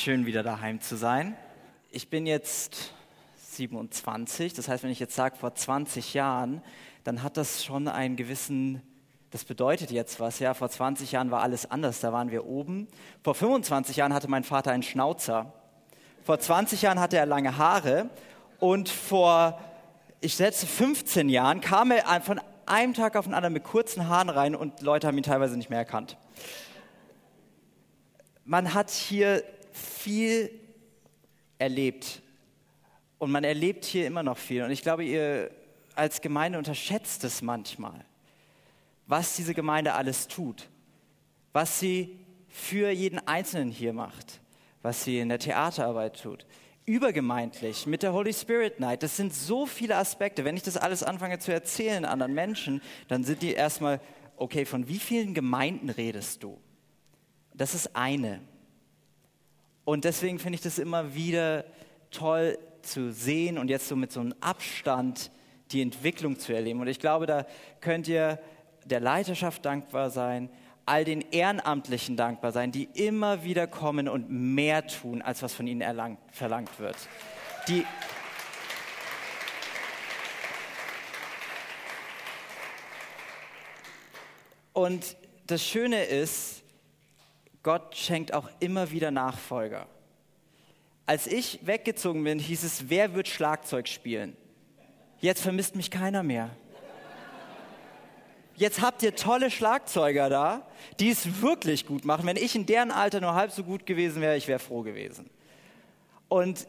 schön wieder daheim zu sein. Ich bin jetzt 27, das heißt, wenn ich jetzt sage, vor 20 Jahren, dann hat das schon einen gewissen, das bedeutet jetzt was, ja, vor 20 Jahren war alles anders, da waren wir oben. Vor 25 Jahren hatte mein Vater einen Schnauzer. Vor 20 Jahren hatte er lange Haare und vor, ich schätze, 15 Jahren kam er von einem Tag auf den anderen mit kurzen Haaren rein und Leute haben ihn teilweise nicht mehr erkannt. Man hat hier viel erlebt und man erlebt hier immer noch viel. Und ich glaube, ihr als Gemeinde unterschätzt es manchmal, was diese Gemeinde alles tut, was sie für jeden Einzelnen hier macht, was sie in der Theaterarbeit tut, übergemeindlich, mit der Holy Spirit Night. Das sind so viele Aspekte. Wenn ich das alles anfange zu erzählen anderen Menschen, dann sind die erstmal, okay, von wie vielen Gemeinden redest du? Das ist eine. Und deswegen finde ich das immer wieder toll zu sehen und jetzt so mit so einem Abstand die Entwicklung zu erleben. Und ich glaube, da könnt ihr der Leiterschaft dankbar sein, all den Ehrenamtlichen dankbar sein, die immer wieder kommen und mehr tun, als was von ihnen verlangt wird. Und das Schöne ist, Gott schenkt auch immer wieder Nachfolger. Als ich weggezogen bin, hieß es, wer wird Schlagzeug spielen? Jetzt vermisst mich keiner mehr. Jetzt habt ihr tolle Schlagzeuger da, die es wirklich gut machen. Wenn ich in deren Alter nur halb so gut gewesen wäre, ich wäre froh gewesen. Und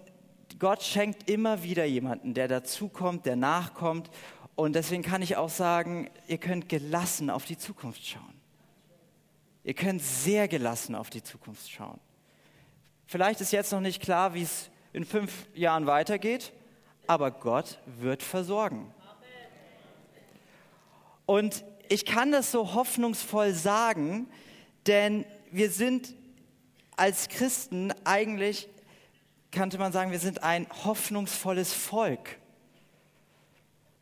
Gott schenkt immer wieder jemanden, der dazukommt, der nachkommt. Und deswegen kann ich auch sagen, ihr könnt gelassen auf die Zukunft schauen. Ihr könnt sehr gelassen auf die Zukunft schauen. Vielleicht ist jetzt noch nicht klar, wie es in 5 Jahren weitergeht, aber Gott wird versorgen. Und ich kann das so hoffnungsvoll sagen, denn wir sind als Christen eigentlich, könnte man sagen, wir sind ein hoffnungsvolles Volk.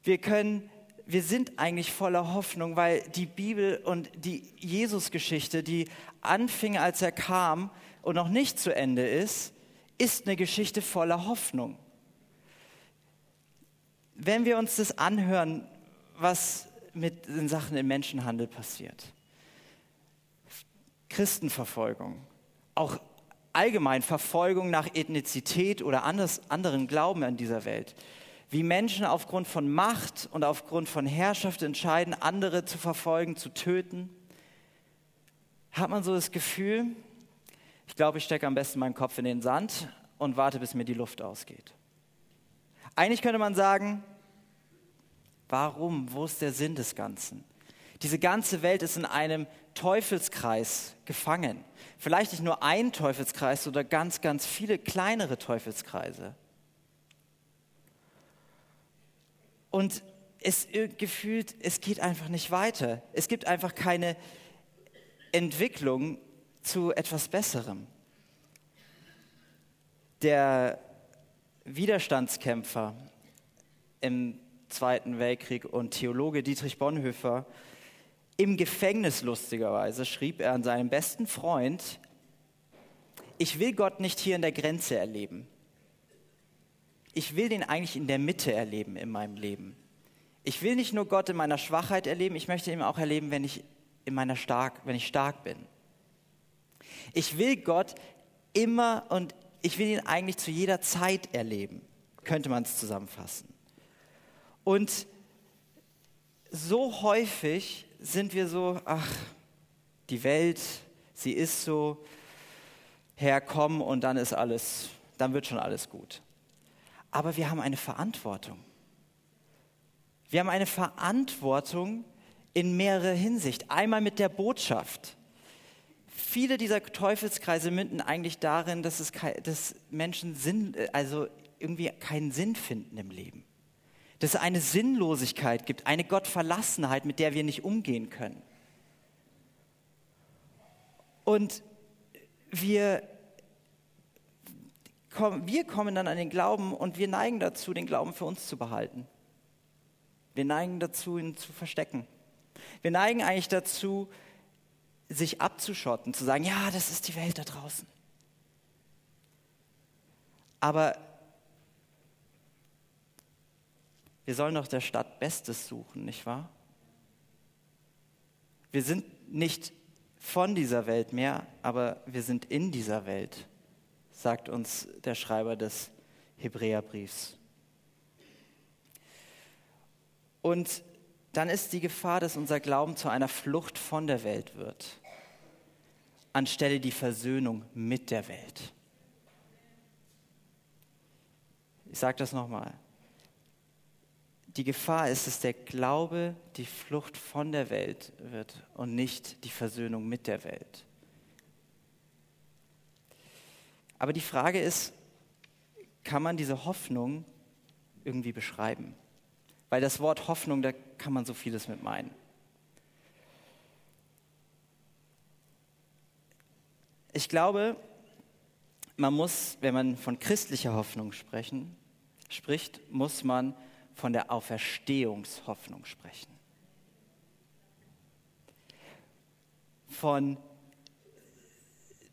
Wir sind eigentlich voller Hoffnung, weil die Bibel und die Jesus-Geschichte, die anfing, als er kam und noch nicht zu Ende ist, ist eine Geschichte voller Hoffnung. Wenn wir uns das anhören, was mit den Sachen im Menschenhandel passiert, Christenverfolgung, auch allgemein Verfolgung nach Ethnizität oder anderen Glauben in dieser Welt, wie Menschen aufgrund von Macht und aufgrund von Herrschaft entscheiden, andere zu verfolgen, zu töten, hat man so das Gefühl, ich glaube, ich stecke am besten meinen Kopf in den Sand und warte, bis mir die Luft ausgeht. Eigentlich könnte man sagen, warum? Wo ist der Sinn des Ganzen? Diese ganze Welt ist in einem Teufelskreis gefangen. Vielleicht nicht nur ein Teufelskreis, sondern ganz, ganz viele kleinere Teufelskreise. Und es gefühlt, es geht einfach nicht weiter. Es gibt einfach keine Entwicklung zu etwas Besserem. Der Widerstandskämpfer im Zweiten Weltkrieg und Theologe Dietrich Bonhoeffer, im Gefängnis lustigerweise, schrieb er an seinen besten Freund, ich will Gott nicht hier in der Grenze erleben. Ich will den eigentlich in der Mitte erleben in meinem Leben. Ich will nicht nur Gott in meiner Schwachheit erleben, ich möchte ihn auch erleben, wenn ich stark bin. Ich will Gott immer und ich will ihn eigentlich zu jeder Zeit erleben, könnte man es zusammenfassen. Und so häufig sind wir so, ach, die Welt, sie ist so, Herr, komm und dann ist alles, dann wird schon alles gut. Aber wir haben eine Verantwortung. Wir haben eine Verantwortung in mehrerer Hinsicht. Einmal mit der Botschaft. Viele dieser Teufelskreise münden eigentlich darin, dass Menschen irgendwie keinen Sinn finden im Leben. Dass es eine Sinnlosigkeit gibt, eine Gottverlassenheit, mit der wir nicht umgehen können. Und wir kommen dann an den Glauben und wir neigen dazu, den Glauben für uns zu behalten. Wir neigen dazu, ihn zu verstecken. Wir neigen eigentlich dazu, sich abzuschotten, zu sagen, ja, das ist die Welt da draußen. Aber wir sollen doch der Stadt Bestes suchen, nicht wahr? Wir sind nicht von dieser Welt mehr, aber wir sind in dieser Welt, sagt uns der Schreiber des Hebräerbriefs. Und dann ist die Gefahr, dass unser Glauben zu einer Flucht von der Welt wird, anstelle die Versöhnung mit der Welt. Ich sage das nochmal. Die Gefahr ist, dass der Glaube die Flucht von der Welt wird und nicht die Versöhnung mit der Welt. Aber die Frage ist, kann man diese Hoffnung irgendwie beschreiben? Weil das Wort Hoffnung, da kann man so vieles mit meinen. Ich glaube, man muss, wenn man von christlicher Hoffnung spricht, muss man von der Auferstehungshoffnung sprechen.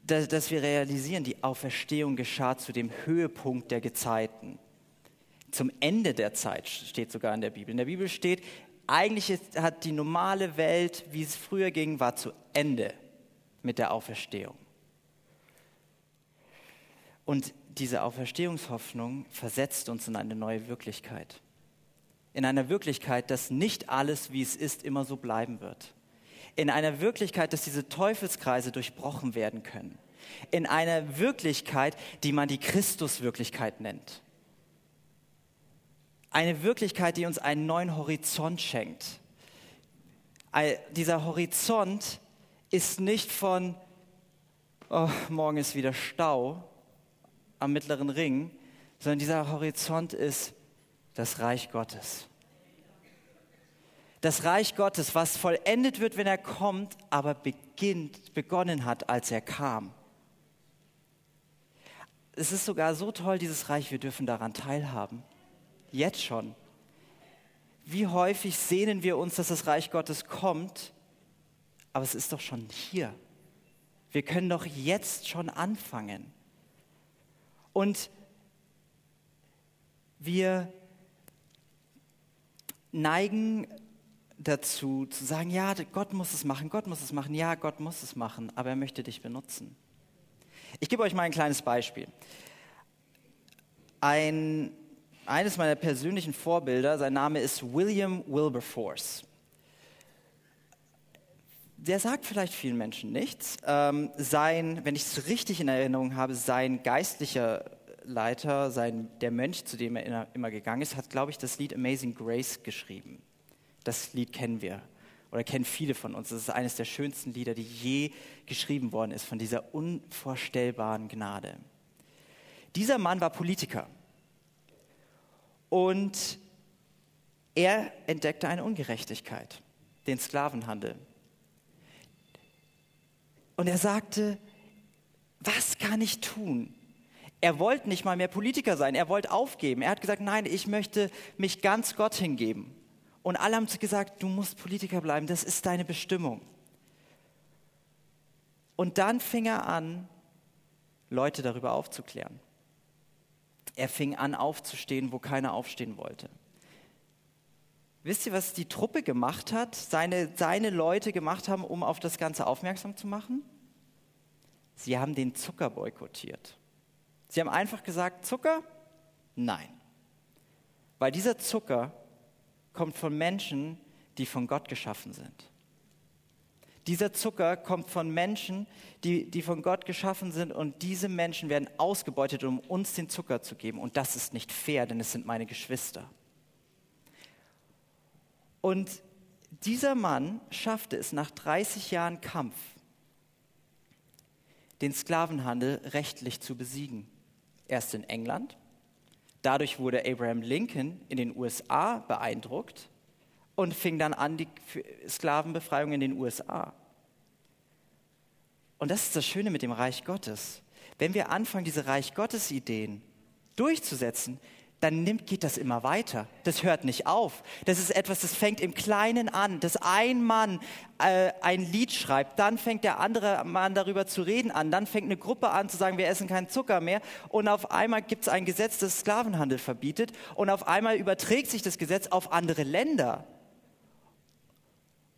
Dass wir realisieren, die Auferstehung geschah zu dem Höhepunkt der Gezeiten. Zum Ende der Zeit steht sogar in der Bibel. In der Bibel steht, eigentlich hat die normale Welt, wie es früher ging, war zu Ende mit der Auferstehung. Und diese Auferstehungshoffnung versetzt uns in eine neue Wirklichkeit. In einer Wirklichkeit, dass nicht alles, wie es ist, immer so bleiben wird. In einer Wirklichkeit, dass diese Teufelskreise durchbrochen werden können. In einer Wirklichkeit, die man die Christuswirklichkeit nennt. Eine Wirklichkeit, die uns einen neuen Horizont schenkt. Dieser Horizont ist nicht von, oh, morgen ist wieder Stau am Mittleren Ring, sondern dieser Horizont ist das Reich Gottes. Das Reich Gottes, was vollendet wird, wenn er kommt, aber begonnen hat, als er kam. Es ist sogar so toll, dieses Reich, wir dürfen daran teilhaben. Jetzt schon. Wie häufig sehnen wir uns, dass das Reich Gottes kommt, aber es ist doch schon hier. Wir können doch jetzt schon anfangen. Und wir neigen dazu, zu sagen, ja, Gott muss es machen, ja, Gott muss es machen, aber er möchte dich benutzen. Ich gebe euch mal ein kleines Beispiel. Eines meiner persönlichen Vorbilder, sein Name ist William Wilberforce. Der sagt vielleicht vielen Menschen nichts. Wenn ich es richtig in Erinnerung habe, sein geistlicher Leiter, der Mönch, zu dem er immer gegangen ist, hat, glaube ich, das Lied Amazing Grace geschrieben. Das Lied kennen wir oder kennen viele von uns. Das ist eines der schönsten Lieder, die je geschrieben worden ist, von dieser unvorstellbaren Gnade. Dieser Mann war Politiker. Und er entdeckte eine Ungerechtigkeit, den Sklavenhandel. Und er sagte, was kann ich tun? Er wollte nicht mal mehr Politiker sein, er wollte aufgeben. Er hat gesagt, nein, ich möchte mich ganz Gott hingeben. Und alle haben gesagt, du musst Politiker bleiben, das ist deine Bestimmung. Und dann fing er an, Leute darüber aufzuklären. Er fing an aufzustehen, wo keiner aufstehen wollte. Wisst ihr, was die Truppe gemacht hat, seine Leute gemacht haben, um auf das Ganze aufmerksam zu machen? Sie haben den Zucker boykottiert. Sie haben einfach gesagt, Zucker? Nein. Weil dieser Zucker kommt von Menschen, die von Gott geschaffen sind. Dieser Zucker kommt von Menschen, die von Gott geschaffen sind, und diese Menschen werden ausgebeutet, um uns den Zucker zu geben. Und das ist nicht fair, denn es sind meine Geschwister. Und dieser Mann schaffte es nach 30 Jahren Kampf, den Sklavenhandel rechtlich zu besiegen. Erst in England. Dadurch wurde Abraham Lincoln in den USA beeindruckt. Und fing dann an, die Sklavenbefreiung in den USA. Und das ist das Schöne mit dem Reich Gottes. Wenn wir anfangen, diese Reich-Gottes-Ideen durchzusetzen, dann geht das immer weiter. Das hört nicht auf. Das ist etwas, das fängt im Kleinen an. Dass ein Mann ein Lied schreibt, dann fängt der andere Mann darüber zu reden an. Dann fängt eine Gruppe an zu sagen, wir essen keinen Zucker mehr. Und auf einmal gibt es ein Gesetz, das Sklavenhandel verbietet. Und auf einmal überträgt sich das Gesetz auf andere Länder.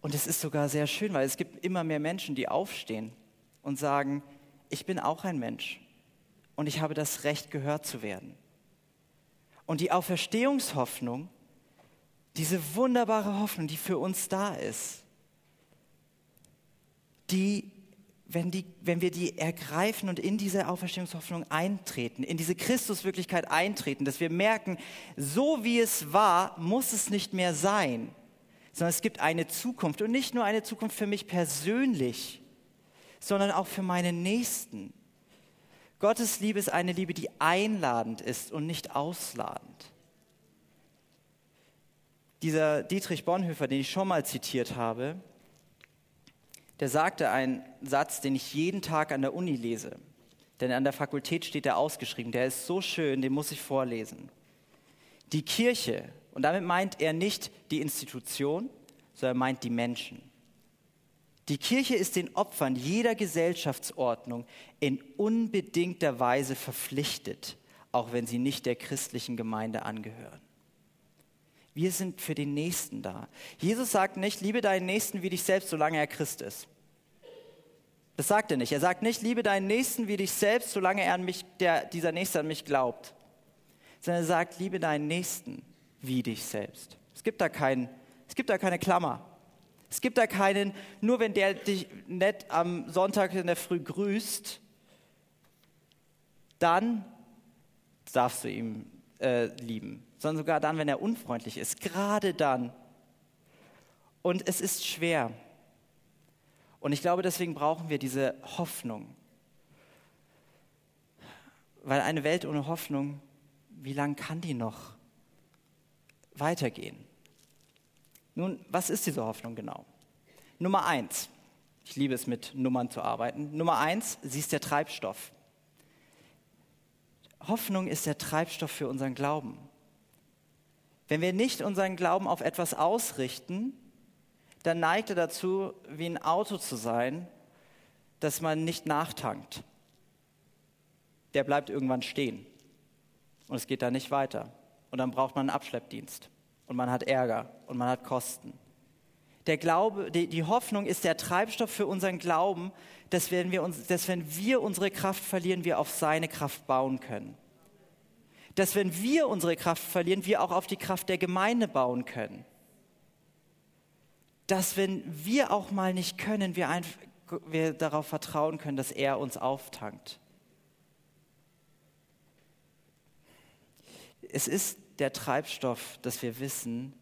Und es ist sogar sehr schön, weil es gibt immer mehr Menschen, die aufstehen und sagen, ich bin auch ein Mensch und ich habe das Recht, gehört zu werden. Und die Auferstehungshoffnung, diese wunderbare Hoffnung, die für uns da ist, wenn wir die ergreifen und in diese Auferstehungshoffnung eintreten, in diese Christuswirklichkeit eintreten, dass wir merken, so wie es war, muss es nicht mehr sein, sondern es gibt eine Zukunft und nicht nur eine Zukunft für mich persönlich, sondern auch für meine Nächsten. Gottes Liebe ist eine Liebe, die einladend ist und nicht ausladend. Dieser Dietrich Bonhoeffer, den ich schon mal zitiert habe, der sagte einen Satz, den ich jeden Tag an der Uni lese. Denn an der Fakultät steht er ausgeschrieben. Der ist so schön, den muss ich vorlesen. Die Kirche, und damit meint er nicht die Institution, sondern er meint die Menschen. Die Kirche ist den Opfern jeder Gesellschaftsordnung in unbedingter Weise verpflichtet, auch wenn sie nicht der christlichen Gemeinde angehören. Wir sind für den Nächsten da. Jesus sagt nicht, liebe deinen Nächsten wie dich selbst, solange er Christ ist. Das sagt er nicht. Er sagt nicht, liebe deinen Nächsten wie dich selbst, solange er an mich, dieser Nächste an mich glaubt. Sondern er sagt, liebe deinen Nächsten wie dich selbst. Es gibt da keine Klammer. Es gibt da keinen, nur wenn der dich nett am Sonntag in der Früh grüßt, dann darfst du ihn lieben. Sondern sogar dann, wenn er unfreundlich ist. Gerade dann. Und es ist schwer. Und ich glaube, deswegen brauchen wir diese Hoffnung. Weil eine Welt ohne Hoffnung, wie lange kann die noch weitergehen? Nun, was ist diese Hoffnung genau? Nummer 1, ich liebe es, mit Nummern zu arbeiten. Nummer 1, sie ist der Treibstoff. Hoffnung ist der Treibstoff für unseren Glauben. Wenn wir nicht unseren Glauben auf etwas ausrichten, dann neigt er dazu, wie ein Auto zu sein, dass man nicht nachtankt. Der bleibt irgendwann stehen und es geht da nicht weiter. Und dann braucht man einen Abschleppdienst. Und man hat Ärger und man hat Kosten. Der Glaube, die Hoffnung ist der Treibstoff für unseren Glauben, dass wenn wir unsere Kraft verlieren, wir auf seine Kraft bauen können. Dass wenn wir unsere Kraft verlieren, wir auch auf die Kraft der Gemeinde bauen können. Dass wenn wir auch mal nicht können, wir darauf vertrauen können, dass er uns auftankt. Es ist der Treibstoff, dass wir wissen,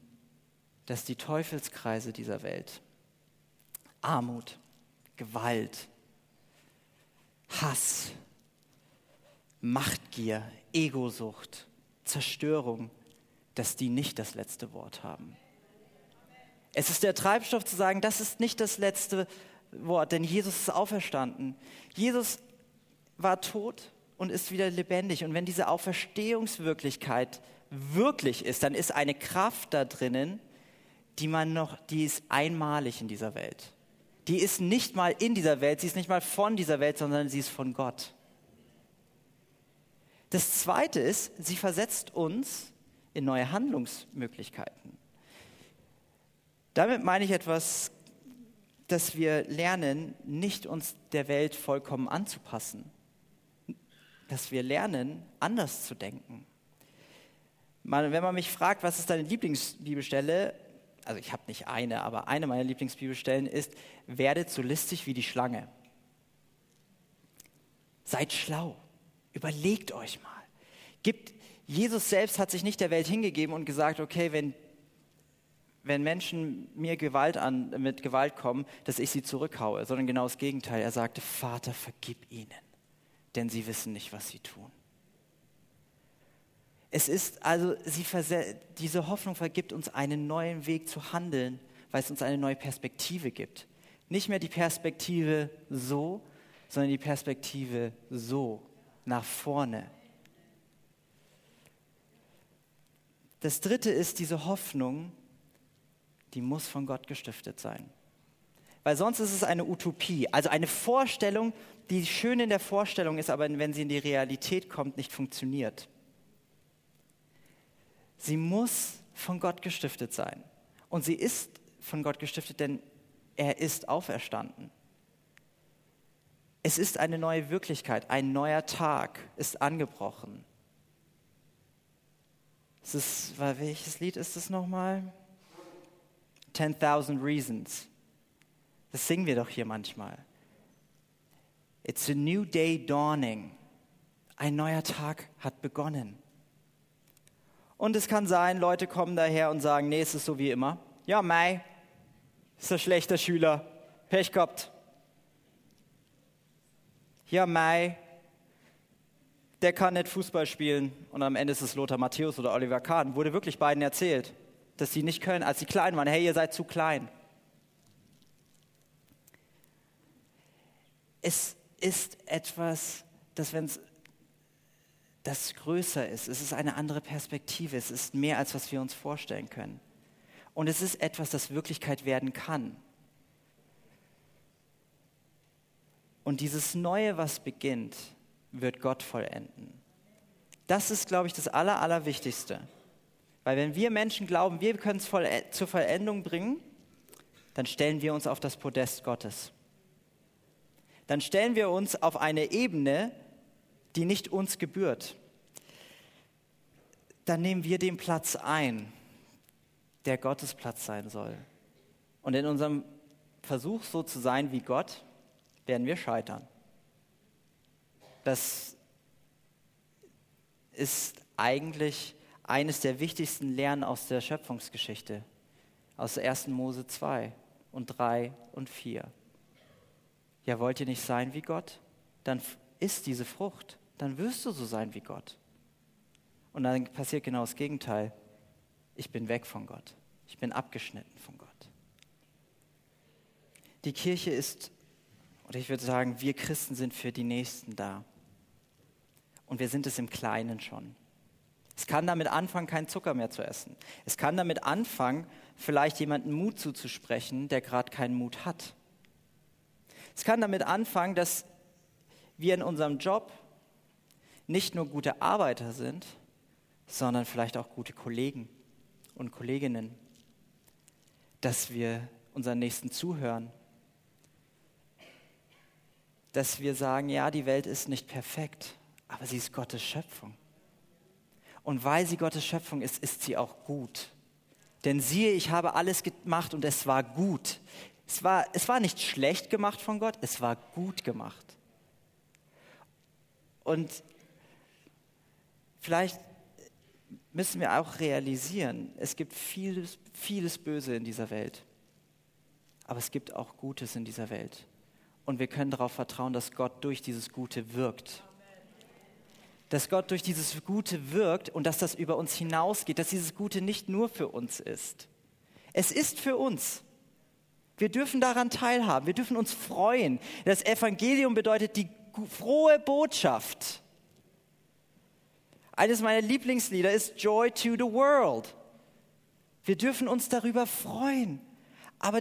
dass die Teufelskreise dieser Welt, Armut, Gewalt, Hass, Machtgier, Egosucht, Zerstörung, dass die nicht das letzte Wort haben. Es ist der Treibstoff zu sagen, das ist nicht das letzte Wort, denn Jesus ist auferstanden. Jesus war tot und ist wieder lebendig. Und wenn diese Auferstehungswirklichkeit wirklich ist, dann ist eine Kraft da drinnen, die ist einmalig in dieser Welt. Die ist nicht mal in dieser Welt, sie ist nicht mal von dieser Welt, sondern sie ist von Gott. Das Zweite ist, sie versetzt uns in neue Handlungsmöglichkeiten. Damit meine ich etwas, dass wir lernen, nicht uns der Welt vollkommen anzupassen. Dass wir lernen, anders zu denken. Wenn man mich fragt, was ist deine Lieblingsbibelstelle, also ich habe nicht eine, aber eine meiner Lieblingsbibelstellen ist, werdet so listig wie die Schlange. Seid schlau, überlegt euch mal. Jesus selbst hat sich nicht der Welt hingegeben und gesagt, okay, wenn Menschen mir mit Gewalt kommen, dass ich sie zurückhaue, sondern genau das Gegenteil. Er sagte, Vater, vergib ihnen, denn sie wissen nicht, was sie tun. Es ist also, diese Hoffnung vergibt uns einen neuen Weg zu handeln, weil es uns eine neue Perspektive gibt. Nicht mehr die Perspektive so, sondern die Perspektive so, nach vorne. Das Dritte ist, diese Hoffnung, die muss von Gott gestiftet sein. Weil sonst ist es eine Utopie, also eine Vorstellung, die schön in der Vorstellung ist, aber wenn sie in die Realität kommt, nicht funktioniert. Sie muss von Gott gestiftet sein. Und sie ist von Gott gestiftet, denn er ist auferstanden. Es ist eine neue Wirklichkeit, ein neuer Tag ist angebrochen. Es ist, welches Lied ist es nochmal? 10,000 Reasons. Das singen wir doch hier manchmal. It's a new day dawning. Ein neuer Tag hat begonnen. Und es kann sein, Leute kommen daher und sagen, nee, es ist so wie immer. Ja, Mai, ist ein schlechter Schüler, Pech gehabt. Ja, Mai, der kann nicht Fußball spielen. Und am Ende ist es Lothar Matthäus oder Oliver Kahn. Wurde wirklich beiden erzählt, dass sie nicht können, als sie klein waren. Hey, ihr seid zu klein. Es ist etwas, das größer ist. Es ist eine andere Perspektive. Es ist mehr, als was wir uns vorstellen können. Und es ist etwas, das Wirklichkeit werden kann. Und dieses Neue, was beginnt, wird Gott vollenden. Das ist, glaube ich, das Allerwichtigste. Weil wenn wir Menschen glauben, wir können es zur Vollendung bringen, dann stellen wir uns auf das Podest Gottes. Dann stellen wir uns auf eine Ebene, die nicht uns gebührt. Dann nehmen wir den Platz ein, der Gottes Platz sein soll. Und in unserem Versuch, so zu sein wie Gott, werden wir scheitern. Das ist eigentlich eines der wichtigsten Lehren aus der Schöpfungsgeschichte, aus 1. Mose 2 und 3 und 4. Ja, wollt ihr nicht sein wie Gott? Dann isst diese Frucht, dann wirst du so sein wie Gott. Und dann passiert genau das Gegenteil. Ich bin weg von Gott. Ich bin abgeschnitten von Gott. Die Kirche ist, und ich würde sagen, wir Christen sind für die Nächsten da. Und wir sind es im Kleinen schon. Es kann damit anfangen, keinen Zucker mehr zu essen. Es kann damit anfangen, vielleicht jemandem Mut zuzusprechen, der gerade keinen Mut hat. Es kann damit anfangen, dass wir in unserem Job nicht nur gute Arbeiter sind, sondern vielleicht auch gute Kollegen und Kolleginnen. Dass wir unseren Nächsten zuhören. Dass wir sagen, ja, die Welt ist nicht perfekt, aber sie ist Gottes Schöpfung. Und weil sie Gottes Schöpfung ist, ist sie auch gut. Denn siehe, ich habe alles gemacht und es war gut. Es war nicht schlecht gemacht von Gott, es war gut gemacht. Und vielleicht müssen wir auch realisieren, es gibt vieles Böse in dieser Welt. Aber es gibt auch Gutes in dieser Welt. Und wir können darauf vertrauen, dass Gott durch dieses Gute wirkt. Dass Gott durch dieses Gute wirkt und dass das über uns hinausgeht, dass dieses Gute nicht nur für uns ist. Es ist für uns. Wir dürfen daran teilhaben, wir dürfen uns freuen. Das Evangelium bedeutet die frohe Botschaft. Eines meiner Lieblingslieder ist Joy to the World. Wir dürfen uns darüber freuen. Aber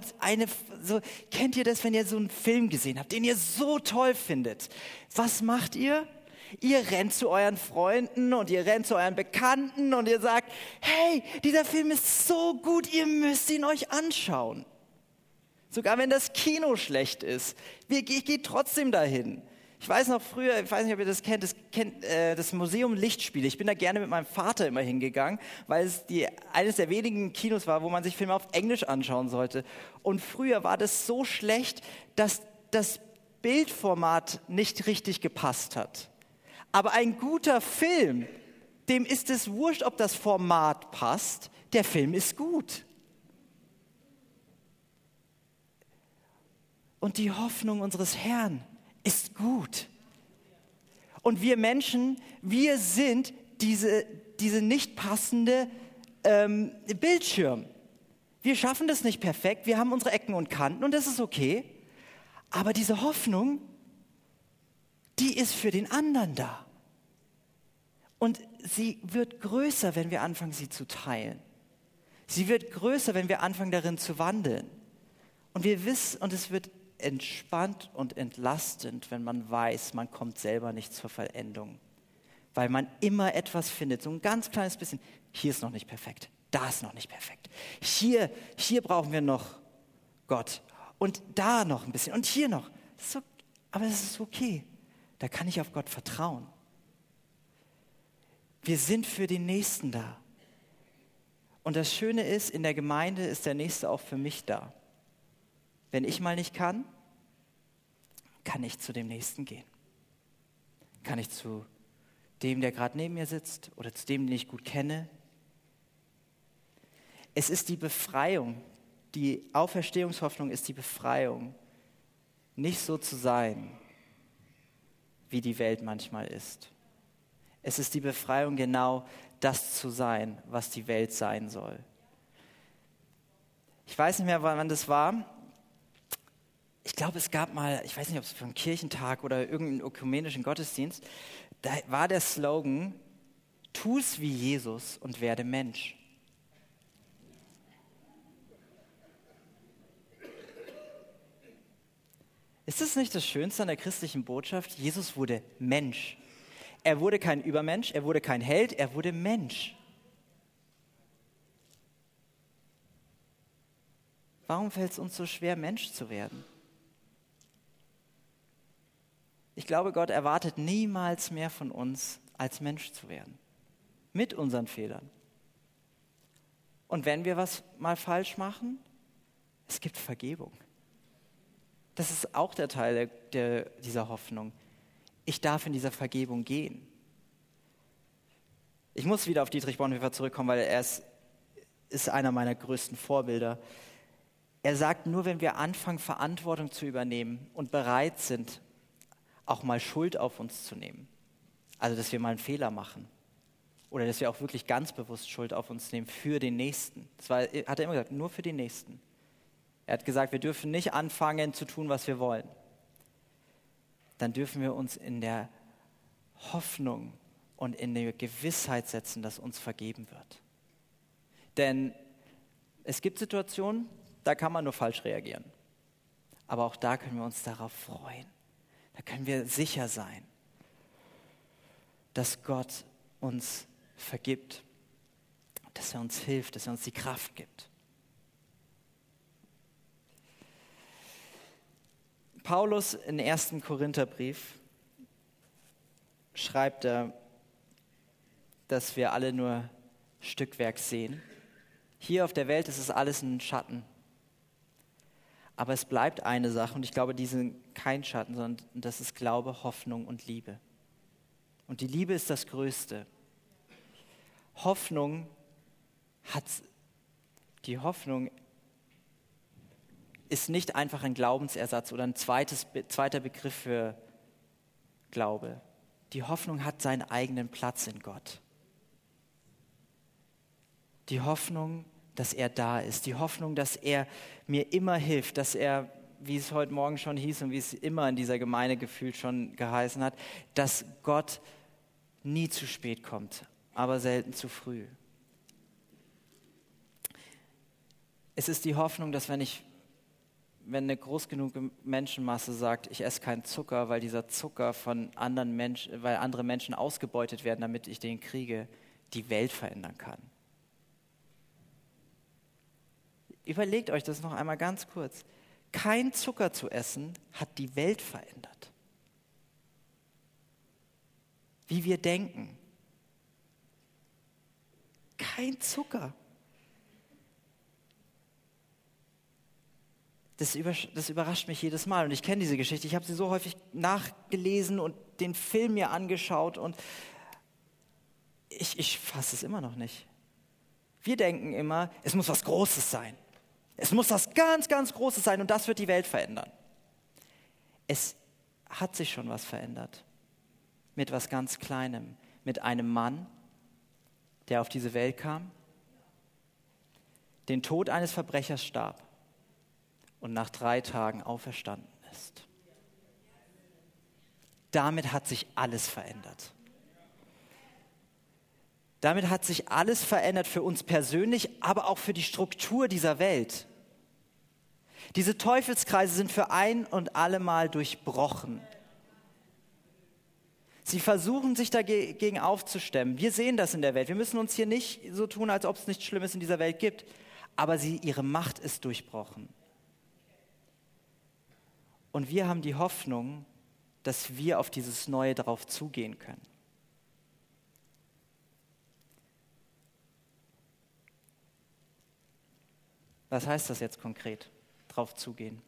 kennt ihr das, wenn ihr so einen Film gesehen habt, den ihr so toll findet? Was macht ihr? Ihr rennt zu euren Freunden und ihr rennt zu euren Bekannten und ihr sagt, hey, dieser Film ist so gut, ihr müsst ihn euch anschauen. Sogar wenn das Kino schlecht ist. Ich gehe trotzdem dahin. Ich weiß noch früher, ich weiß nicht, ob ihr das kennt, das Museum Lichtspiele. Ich bin da gerne mit meinem Vater immer hingegangen, weil es eines der wenigen Kinos war, wo man sich Filme auf Englisch anschauen sollte. Und früher war das so schlecht, dass das Bildformat nicht richtig gepasst hat. Aber ein guter Film, dem ist es wurscht, ob das Format passt. Der Film ist gut. Und die Hoffnung unseres Herrn ist gut. Und wir Menschen, wir sind diese nicht passende Bildschirm. Wir schaffen das nicht perfekt, wir haben unsere Ecken und Kanten und das ist okay. Aber diese Hoffnung, die ist für den anderen da. Und sie wird größer, wenn wir anfangen, sie zu teilen. Sie wird größer, wenn wir anfangen, darin zu wandeln. Und wir wissen, und es wird entspannt und entlastend, wenn man weiß, man kommt selber nicht zur Vollendung. Weil man immer etwas findet, so ein ganz kleines bisschen. Hier ist noch nicht perfekt, da ist noch nicht perfekt. Hier brauchen wir noch Gott. Und da noch ein bisschen und hier noch. So, aber es ist okay. Da kann ich auf Gott vertrauen. Wir sind für den Nächsten da. Und das Schöne ist, in der Gemeinde ist der Nächste auch für mich da. Wenn ich mal nicht kann, kann ich zu dem Nächsten gehen. Kann ich zu dem, der gerade neben mir sitzt oder zu dem, den ich gut kenne. Es ist die Befreiung. Die Auferstehungshoffnung ist die Befreiung, nicht so zu sein, wie die Welt manchmal ist. Es ist die Befreiung, genau das zu sein, was die Welt sein soll. Ich weiß nicht mehr, wann das war. Ich glaube, es gab mal, ich weiß nicht, ob es für einen Kirchentag oder irgendeinen ökumenischen Gottesdienst, da war der Slogan, tu's wie Jesus und werde Mensch. Ist das nicht das Schönste an der christlichen Botschaft? Jesus wurde Mensch. Er wurde kein Übermensch, er wurde kein Held, er wurde Mensch. Warum fällt es uns so schwer, Mensch zu werden? Ich glaube, Gott erwartet niemals mehr von uns, als Mensch zu werden. Mit unseren Fehlern. Und wenn wir was mal falsch machen, es gibt Vergebung. Das ist auch der Teil dieser Hoffnung. Ich darf in dieser Vergebung gehen. Ich muss wieder auf Dietrich Bonhoeffer zurückkommen, weil er ist einer meiner größten Vorbilder. Er sagt, nur wenn wir anfangen, Verantwortung zu übernehmen und bereit sind, auch mal Schuld auf uns zu nehmen, also dass wir mal einen Fehler machen oder dass wir auch wirklich ganz bewusst Schuld auf uns nehmen für den Nächsten. Das hat er immer gesagt, nur für den Nächsten. Er hat gesagt, wir dürfen nicht anfangen zu tun, was wir wollen. Dann dürfen wir uns in der Hoffnung und in der Gewissheit setzen, dass uns vergeben wird. Denn es gibt Situationen, da kann man nur falsch reagieren. Aber auch da können wir uns darauf freuen. Da können wir sicher sein, dass Gott uns vergibt, dass er uns hilft, dass er uns die Kraft gibt. Paulus im 1. Korintherbrief schreibt er, dass wir alle nur Stückwerk sehen. Hier auf der Welt ist es alles ein Schatten. Aber es bleibt eine Sache und ich glaube, die sind kein Schatten, sondern das ist Glaube, Hoffnung und Liebe. Und die Liebe ist das Größte. Die Hoffnung ist nicht einfach ein Glaubensersatz oder ein zweiter Begriff für Glaube. Die Hoffnung hat seinen eigenen Platz in Gott. Die Hoffnung, dass er da ist. Die Hoffnung, dass er mir immer hilft, dass er, wie es heute Morgen schon hieß und wie es immer in dieser Gemeinde gefühlt schon geheißen hat, dass Gott nie zu spät kommt, aber selten zu früh. Es ist die Hoffnung, dass wenn eine groß genug Menschenmasse sagt, ich esse keinen Zucker, weil dieser Zucker weil andere Menschen ausgebeutet werden, damit ich den kriege, die Welt verändern kann. Überlegt euch das noch einmal ganz kurz. Kein Zucker zu essen hat die Welt verändert. Wie wir denken. Kein Zucker. Das überrascht mich jedes Mal und ich kenne diese Geschichte, ich habe sie so häufig nachgelesen und den Film mir angeschaut und ich fasse es immer noch nicht. Wir denken immer, es muss was Großes sein. Es muss was ganz, ganz Großes sein und das wird die Welt verändern. Es hat sich schon was verändert. Mit was ganz Kleinem. Mit einem Mann, der auf diese Welt kam, den Tod eines Verbrechers starb. Und nach 3 Tagen auferstanden ist. Damit hat sich alles verändert. Damit hat sich alles verändert für uns persönlich, aber auch für die Struktur dieser Welt. Diese Teufelskreise sind für ein und alle Mal durchbrochen. Sie versuchen, sich dagegen aufzustemmen. Wir sehen das in der Welt. Wir müssen uns hier nicht so tun, als ob es nichts Schlimmes in dieser Welt gibt. Aber ihre Macht ist durchbrochen. Und wir haben die Hoffnung, dass wir auf dieses Neue darauf zugehen können. Was heißt das jetzt konkret, drauf zugehen?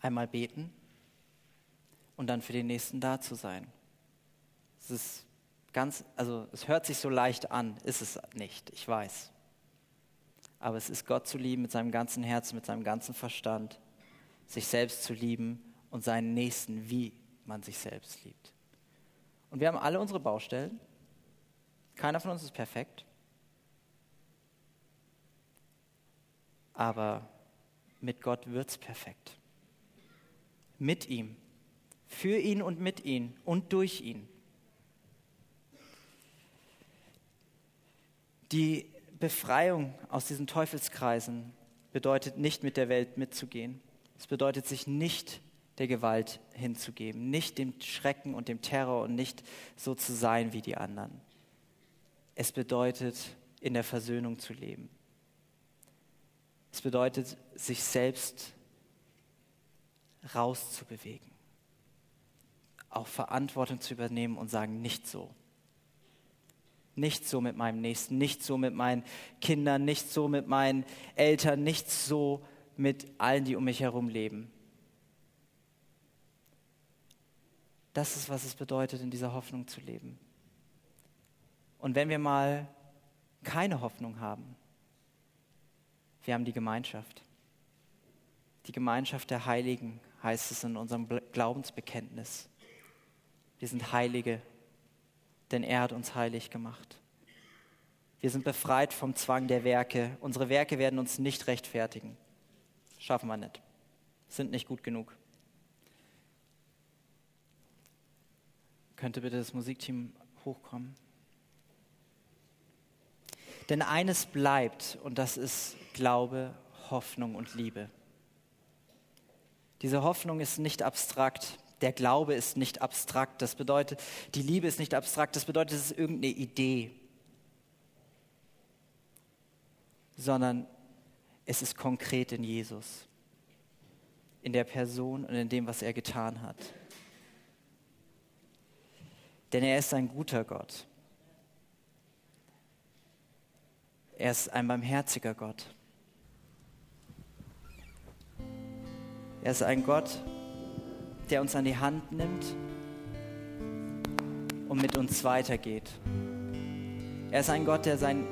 Einmal beten und dann für den Nächsten da zu sein. Es ist es hört sich so leicht an, ist es nicht, ich weiß. Aber es ist Gott zu lieben mit seinem ganzen Herzen, mit seinem ganzen Verstand, sich selbst zu lieben und seinen Nächsten, wie man sich selbst liebt. Und wir haben alle unsere Baustellen. Keiner von uns ist perfekt. Aber mit Gott wird's perfekt. Mit ihm. Für ihn und mit ihm und durch ihn. Die Befreiung aus diesen Teufelskreisen bedeutet nicht, mit der Welt mitzugehen. Es bedeutet, sich nicht der Gewalt hinzugeben, nicht dem Schrecken und dem Terror und nicht so zu sein wie die anderen. Es bedeutet, in der Versöhnung zu leben. Es bedeutet, sich selbst rauszubewegen, auch Verantwortung zu übernehmen und sagen, nicht so. Nicht so mit meinem Nächsten, nicht so mit meinen Kindern, nicht so mit meinen Eltern, nicht so mit allen, die um mich herum leben. Das ist, was es bedeutet, in dieser Hoffnung zu leben. Und wenn wir mal keine Hoffnung haben, wir haben die Gemeinschaft. Die Gemeinschaft der Heiligen heißt es in unserem Glaubensbekenntnis. Wir sind Heilige, denn er hat uns heilig gemacht. Wir sind befreit vom Zwang der Werke. Unsere Werke werden uns nicht rechtfertigen. Schaffen wir nicht. Sind nicht gut genug. Könnte bitte das Musikteam hochkommen? Denn eines bleibt, und das ist Glaube, Hoffnung und Liebe. Diese Hoffnung ist nicht abstrakt, der Glaube ist nicht abstrakt, das bedeutet, die Liebe ist nicht abstrakt, das bedeutet, es ist irgendeine Idee, sondern es ist konkret in Jesus, in der Person und in dem, was er getan hat. Denn er ist ein guter Gott. Er ist ein barmherziger Gott. Er ist ein Gott, der uns an die Hand nimmt und mit uns weitergeht. Er ist ein Gott, der sein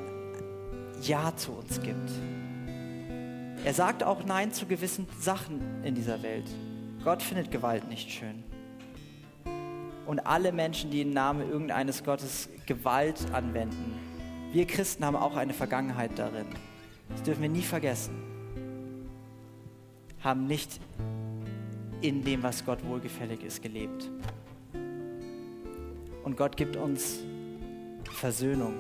Ja zu uns gibt. Er sagt auch Nein zu gewissen Sachen in dieser Welt. Gott findet Gewalt nicht schön. Und alle Menschen, die im Namen irgendeines Gottes Gewalt anwenden, wir Christen haben auch eine Vergangenheit darin. Das dürfen wir nie vergessen. Haben nicht in dem, was Gott wohlgefällig ist, gelebt. Und Gott gibt uns Versöhnung.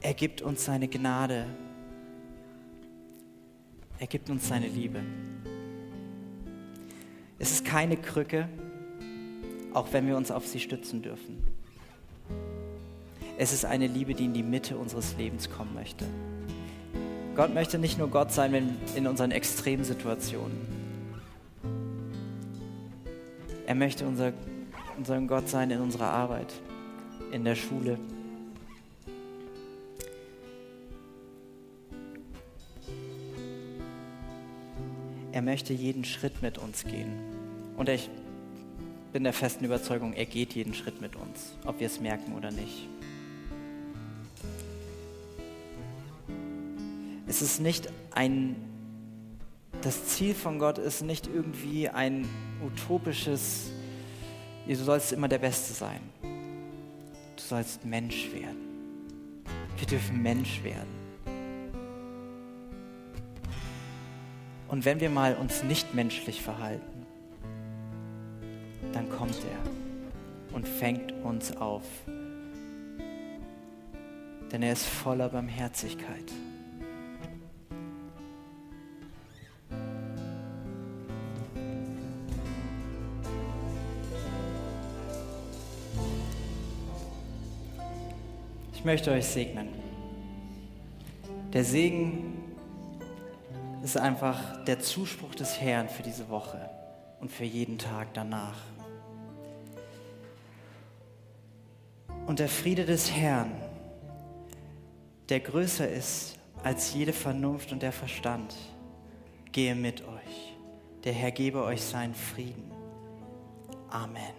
Er gibt uns seine Gnade. Er gibt uns seine Liebe. Es ist keine Krücke, auch wenn wir uns auf sie stützen dürfen. Es ist eine Liebe, die in die Mitte unseres Lebens kommen möchte. Gott möchte nicht nur Gott sein, wenn in unseren Extremsituationen. Er möchte unser Gott sein in unserer Arbeit, in der Schule. Er möchte jeden Schritt mit uns gehen. Und ich bin der festen Überzeugung, er geht jeden Schritt mit uns, ob wir es merken oder nicht. Es ist nicht das Ziel von Gott ist nicht irgendwie ein utopisches, du sollst immer der Beste sein. Du sollst Mensch werden. Wir dürfen Mensch werden. Und wenn wir mal uns nicht menschlich verhalten, dann kommt er und fängt uns auf. Denn er ist voller Barmherzigkeit. Ich möchte euch segnen. Der Segen ist einfach der Zuspruch des Herrn für diese Woche und für jeden Tag danach. Und der Friede des Herrn, der größer ist als jede Vernunft und der Verstand, gehe mit euch. Der Herr gebe euch seinen Frieden. Amen.